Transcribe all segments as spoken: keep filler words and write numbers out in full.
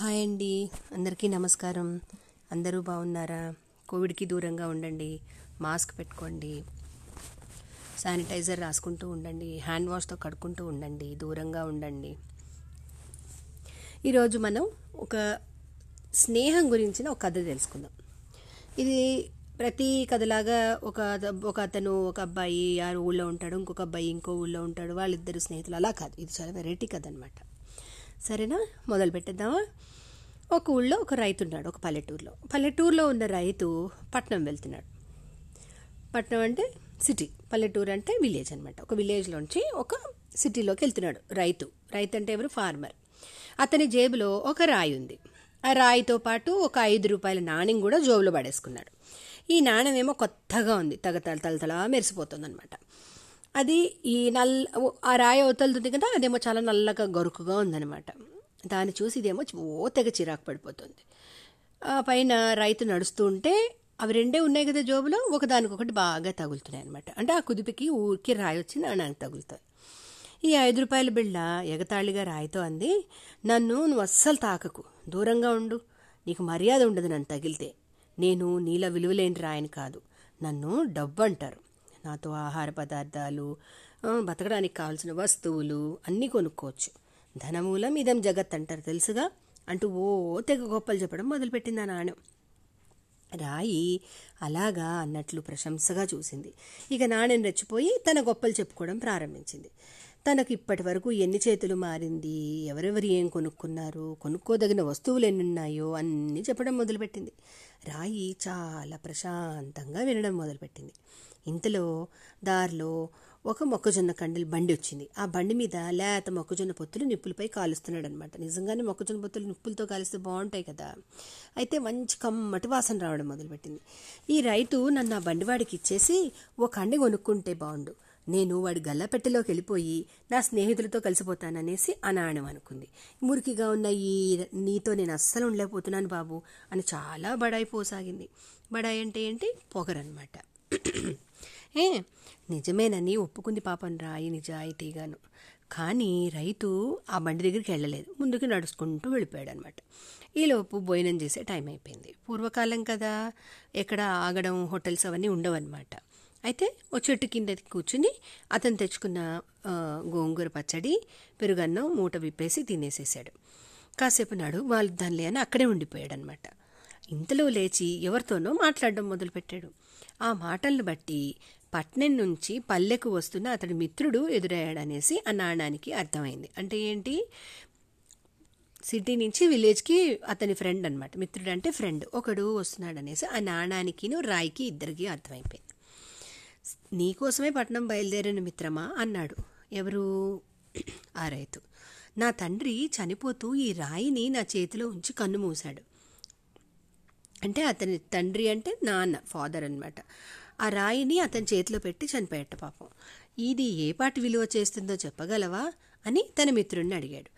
Hi అండి, అందరికీ నమస్కారం. అందరూ బాగున్నారా? కోవిడ్కి దూరంగా ఉండండి, మాస్క్ పెట్టుకోండి, శానిటైజర్ రాసుకుంటూ ఉండండి, హ్యాండ్ వాష్తో కడుక్కుంటూ ఉండండి, దూరంగా ఉండండి. ఈరోజు మనం ఒక స్నేహం గురించిన ఒక కథ తెలుసుకుందాం. ఇది ప్రతి కథలాగా ఒక ఒక అతను ఒక అబ్బాయి ఆ ఊళ్ళో ఉంటాడు, ఇంకొక అబ్బాయి ఇంకో ఊళ్ళో ఉంటాడు, వాళ్ళిద్దరు స్నేహితులు అలా కాదు. ఇది చాలా వెరైటీ కథ అనమాట. సరేనా, మొదలు పెట్టేద్దామా? ఒక ఊళ్ళో ఒక రైతు ఉన్నాడు, ఒక పల్లెటూరులో. పల్లెటూరులో ఉన్న రైతు పట్నం వెళ్తున్నాడు. పట్నం అంటే సిటీ, పల్లెటూరు అంటే విలేజ్ అనమాట. ఒక విలేజ్లోంచి ఒక సిటీలోకి వెళ్తున్నాడు రైతు. రైతు అంటే ఎవరు? ఫార్మర్. అతని జేబులో ఒక రాయి ఉంది. ఆ రాయితో పాటు ఒక ఐదు రూపాయల నాణెం కూడా జోబులో పడేసుకున్నాడు. ఈ నాణెం ఏమో కొత్తగా ఉంది, తగతల తలతలా మెరిసిపోతుంది అనమాట. అది ఈ నల్ల ఆ రాయి అవతలుతుంది కదా, అదేమో చాలా నల్లగా గరుకుగా ఉందనమాట. దాన్ని చూసి ఇదేమో ఓ తెగ చిరాకు పడిపోతుంది. ఆ పైన రైతు నడుస్తూ ఉంటే అవి రెండే ఉన్నాయి కదా జోబులో, ఒకదానికొకటి బాగా తగులుతున్నాయి అనమాట. అంటే ఆ కుదుపుకి ఊరికి రాయి వచ్చి నాణానికి తగులుతుంది. ఈ ఐదు రూపాయల బిళ్ళ ఎగతాళిగా రాయితో అంది, నన్ను నువ్వు అస్సలు తాకకు, దూరంగా ఉండు, నీకు మర్యాద ఉండదు నన్ను తగిలితే, నేను నీలా విలువలేని రాయిని కాదు, నన్ను డబ్బు అంటారు, నాతో ఆహార పదార్థాలు బతకడానికి కావాల్సిన వస్తువులు అన్నీ కొనుక్కోవచ్చు, ధనమూలం ఇదం జగత్ అంటారు తెలుసుగా అంటూ ఓ తెగ గొప్పలు చెప్పడం మొదలుపెట్టింది ఆ నాణ్యం. రాయి అలాగా అన్నట్లు ప్రశంసగా చూసింది. ఇక నాణ్యం రెచ్చిపోయి తన గొప్పలు చెప్పుకోవడం ప్రారంభించింది. తనకు ఇప్పటి వరకు ఎన్ని చేతులు మారింది, ఎవరెవరు ఏం కొనుక్కున్నారు, కొనుక్కోదగిన వస్తువులు ఎన్ని ఉన్నాయో అన్నీ చెప్పడం మొదలుపెట్టింది. రాయి చాలా ప్రశాంతంగా వినడం మొదలుపెట్టింది. ఇంతలో దారిలో ఒక మొక్కజొన్న కండెల బండి వచ్చింది. ఆ బండి మీద లేత మొక్కజొన్న పొత్తులు నిప్పులపై కాలుస్తున్నాడు అనమాట. నిజంగానే మొక్కజొన్న పొత్తులు నిప్పులతో కాలిస్తే బాగుంటాయి కదా. అయితే మంచి కమ్మటి వాసన రావడం మొదలుపెట్టింది. ఈ రైతు నన్ను ఆ బండివాడికి ఇచ్చేసి ఒక కండె కొనుక్కుంటే బాగుండు, నేను వాడి గల్లా పెట్టెలోకి వెళ్ళిపోయి నా స్నేహితులతో కలిసిపోతాననేసి అనాణం అనుకుంది. మురికిగా ఉన్న ఈ నీతో నేను అస్సలు ఉండలేకపోతున్నాను బాబు అని చాలా బడాయిపోసాగింది. బడాయి అంటే ఏంటి? పొగరనమాట. ఏ నిజమేనని ఒప్పుకుంది పాపం రాయి నిజాయితీగాను. కానీ రైతు ఆ బండి దగ్గరికి వెళ్ళలేదు, ముందుకు నడుచుకుంటూ వెళ్ళిపోయాడు అనమాట. ఈలోపు భోజనం చేసే టైం అయిపోయింది. పూర్వకాలం కదా, ఎక్కడ ఆగడం, హోటల్స్ అవన్నీ ఉండవన్నమాట. అయితే ఓ చెట్టు కింద కూర్చుని అతను తెచ్చుకున్న గోంగూర పచ్చడి, పెరుగన్నం మూట విప్పేసి తినేసేసాడు. కాసేపు నాడు వాళ్ళు దానిలే అని అక్కడే ఉండిపోయాడు అనమాట. ఇంతలో లేచి ఎవరితోనో మాట్లాడడం మొదలుపెట్టాడు. ఆ మాటలను బట్టి పట్నం నుంచి పల్లెకు వస్తున్న అతడి మిత్రుడు ఎదురయ్యాడనేసి ఆ నాణానికి అర్థమైంది. అంటే ఏంటి? సిటీ నుంచి విలేజ్కి అతని ఫ్రెండ్ అనమాట. మిత్రుడు అంటే ఫ్రెండ్ ఒకడు వస్తున్నాడనేసి ఆ నాణానికిను రాయికి ఇద్దరికి అర్థమైపోయింది. నీకోసమే పట్నం బయలుదేరిన మిత్రమా అన్నాడు. ఎవరు? ఆ రైతు. నా తండ్రి చనిపోతూ ఈ రాయిని నా చేతిలో ఉంచి కన్ను మూశాడు. అంటే అతని తండ్రి అంటే నాన్న, ఫాదర్ అనమాట. ఆ రాయిని అతని చేతిలో పెట్టి చనిపోయేట పాపం. ఇది ఏ పాటి విలువ చేస్తుందో చెప్పగలవా అని తన మిత్రుడిని అడిగాడు.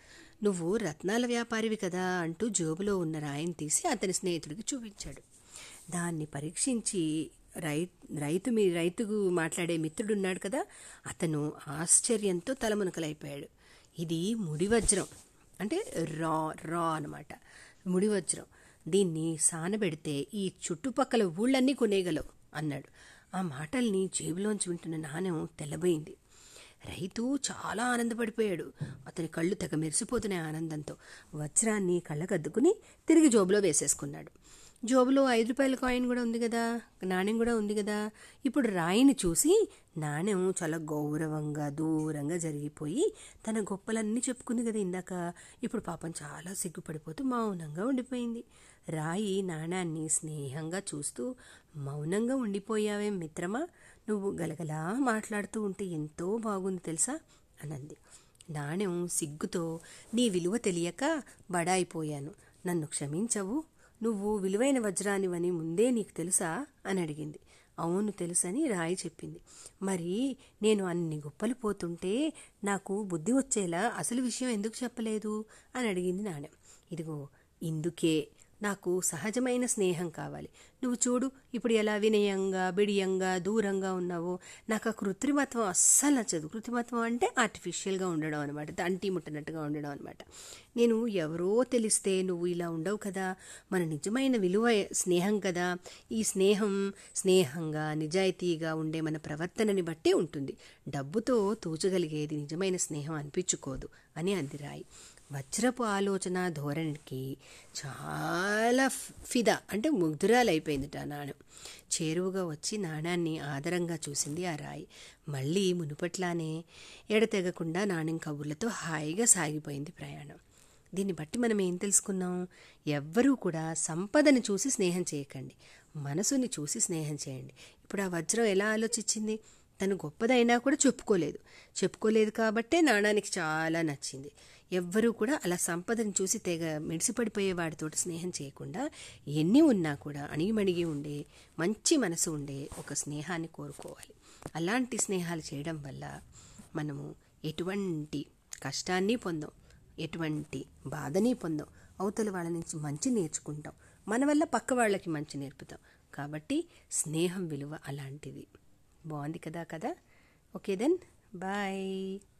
నువ్వు రత్నాల వ్యాపారివి కదా అంటూ జోబులో ఉన్న రాయిని తీసి అతని స్నేహితుడికి చూపించాడు. దాన్ని పరీక్షించి రై రైతు మీ రైతుకు మాట్లాడే మిత్రుడు ఉన్నాడు కదా, అతను ఆశ్చర్యంతో తలమునకలైపోయాడు. ఇది ముడివజ్రం, అంటే రా రా అనమాట, ముడివజ్రం. దీన్ని సానబెడితే ఈ చుట్టుపక్కల ఊళ్ళన్నీ కొనేయగలవు అన్నాడు. ఆ మాటల్ని జేబులోంచి వింటున్న నాణ్యం తెల్లబోయింది. రైతు చాలా ఆనందపడిపోయాడు. అతని కళ్ళు తెగ మెరిసిపోతున్నాయి ఆనందంతో. వజ్రాన్ని కళ్ళకద్దుకుని తిరిగి జోబులో వేసేసుకున్నాడు. జోబులో ఐదు రూపాయల కాయిన్ కూడా ఉంది కదా, నాణ్యం కూడా ఉంది కదా. ఇప్పుడు రాయిని చూసి నాణ్యం చాలా గౌరవంగా దూరంగా జరిగిపోయి తన గొప్పలన్నీ చెప్పుకుంది కదా ఇందాక, ఇప్పుడు పాపం చాలా సిగ్గుపడిపోతూ మౌనంగా ఉండిపోయింది. రాయి నాణ్యాన్ని స్నేహంగా చూస్తూ, మౌనంగా ఉండిపోయావేం మిత్రమా, నువ్వు గలగలా మాట్లాడుతూ ఉంటే ఎంతో బాగుంది తెలుసా అనంది. నాణ్యం సిగ్గుతో, నీ విలువ తెలియక బడాయిపోయాను, నన్ను క్షమించవు, నువ్వు విలువైన వజ్రానివని ముందే నీకు తెలుసా అని అడిగింది. అవును తెలుసని రాయి చెప్పింది. మరి నేను అన్ని గొప్పలు పోతుంటే నాకు బుద్ధి వచ్చేలా అసలు విషయం ఎందుకు చెప్పలేదు అని అడిగింది నాణ్యం. ఇదిగో ఇందుకే, నాకు సహజమైన స్నేహం కావాలి. నువ్వు చూడు ఇప్పుడు ఎలా వినయంగా బిడియంగా దూరంగా ఉన్నావో. నాకు ఆ కృత్రిమత్వం అస్సలు నచ్చదు. కృత్రిమత్వం అంటే ఆర్టిఫిషియల్గా ఉండడం అనమాట, అంటి ముట్టనట్టుగా ఉండడం అనమాట. నేను ఎవరో తెలిస్తే నువ్వు ఇలా ఉండవు కదా, మన నిజమైన విలువ స్నేహం కదా. ఈ స్నేహం స్నేహంగా నిజాయితీగా ఉండే మన ప్రవర్తనని బట్టే ఉంటుంది. డబ్బుతో తూచగలిగేది నిజమైన స్నేహం అనిపించుకోదు అని అంది రాయి. వజ్రపు ఆలోచన ధోరణికి చాలా ఫిదా అంటే ముగ్ధురాలైపోయిందిట నాణం. చేరువుగా వచ్చి నాణాన్ని ఆదరంగా చూసింది ఆ రాయి. మళ్ళీ మునుపట్లానే ఎడతెగకుండా నాణ్యం కబుర్లతో హాయిగా సాగిపోయింది ప్రయాణం. దీన్ని బట్టి మనం ఏం తెలుసుకున్నాం? ఎవ్వరూ కూడా సంపదను చూసి స్నేహం చేయకండి, మనసుని చూసి స్నేహం చేయండి. ఇప్పుడు ఆ వజ్రం ఎలా ఆలోచించింది? తను గొప్పదైనా కూడా చెప్పుకోలేదు, చెప్పుకోలేదు కాబట్టే నాణానికి చాలా నచ్చింది. ఎవ్వరూ కూడా అలా సంపదను చూసి తెగ మెడిసిపడిపోయే వాడితోటి స్నేహం చేయకుండా ఎన్ని ఉన్నా కూడా అణిగిమణిగి ఉండే మంచి మనసు ఉండే ఒక స్నేహాన్ని కోరుకోవాలి. అలాంటి స్నేహాలు చేయడం వల్ల మనము ఎటువంటి కష్టాన్ని పొందాం, ఎటువంటి బాధని పొందాం, అవతల వాళ్ళ నుంచి మంచి నేర్చుకుంటాం, మన వల్ల పక్క వాళ్ళకి మంచి నేర్పుతాం. కాబట్టి స్నేహం విలువ అలాంటిది. బాగుంది కదా కదా ఓకే దెన్ బాయ్.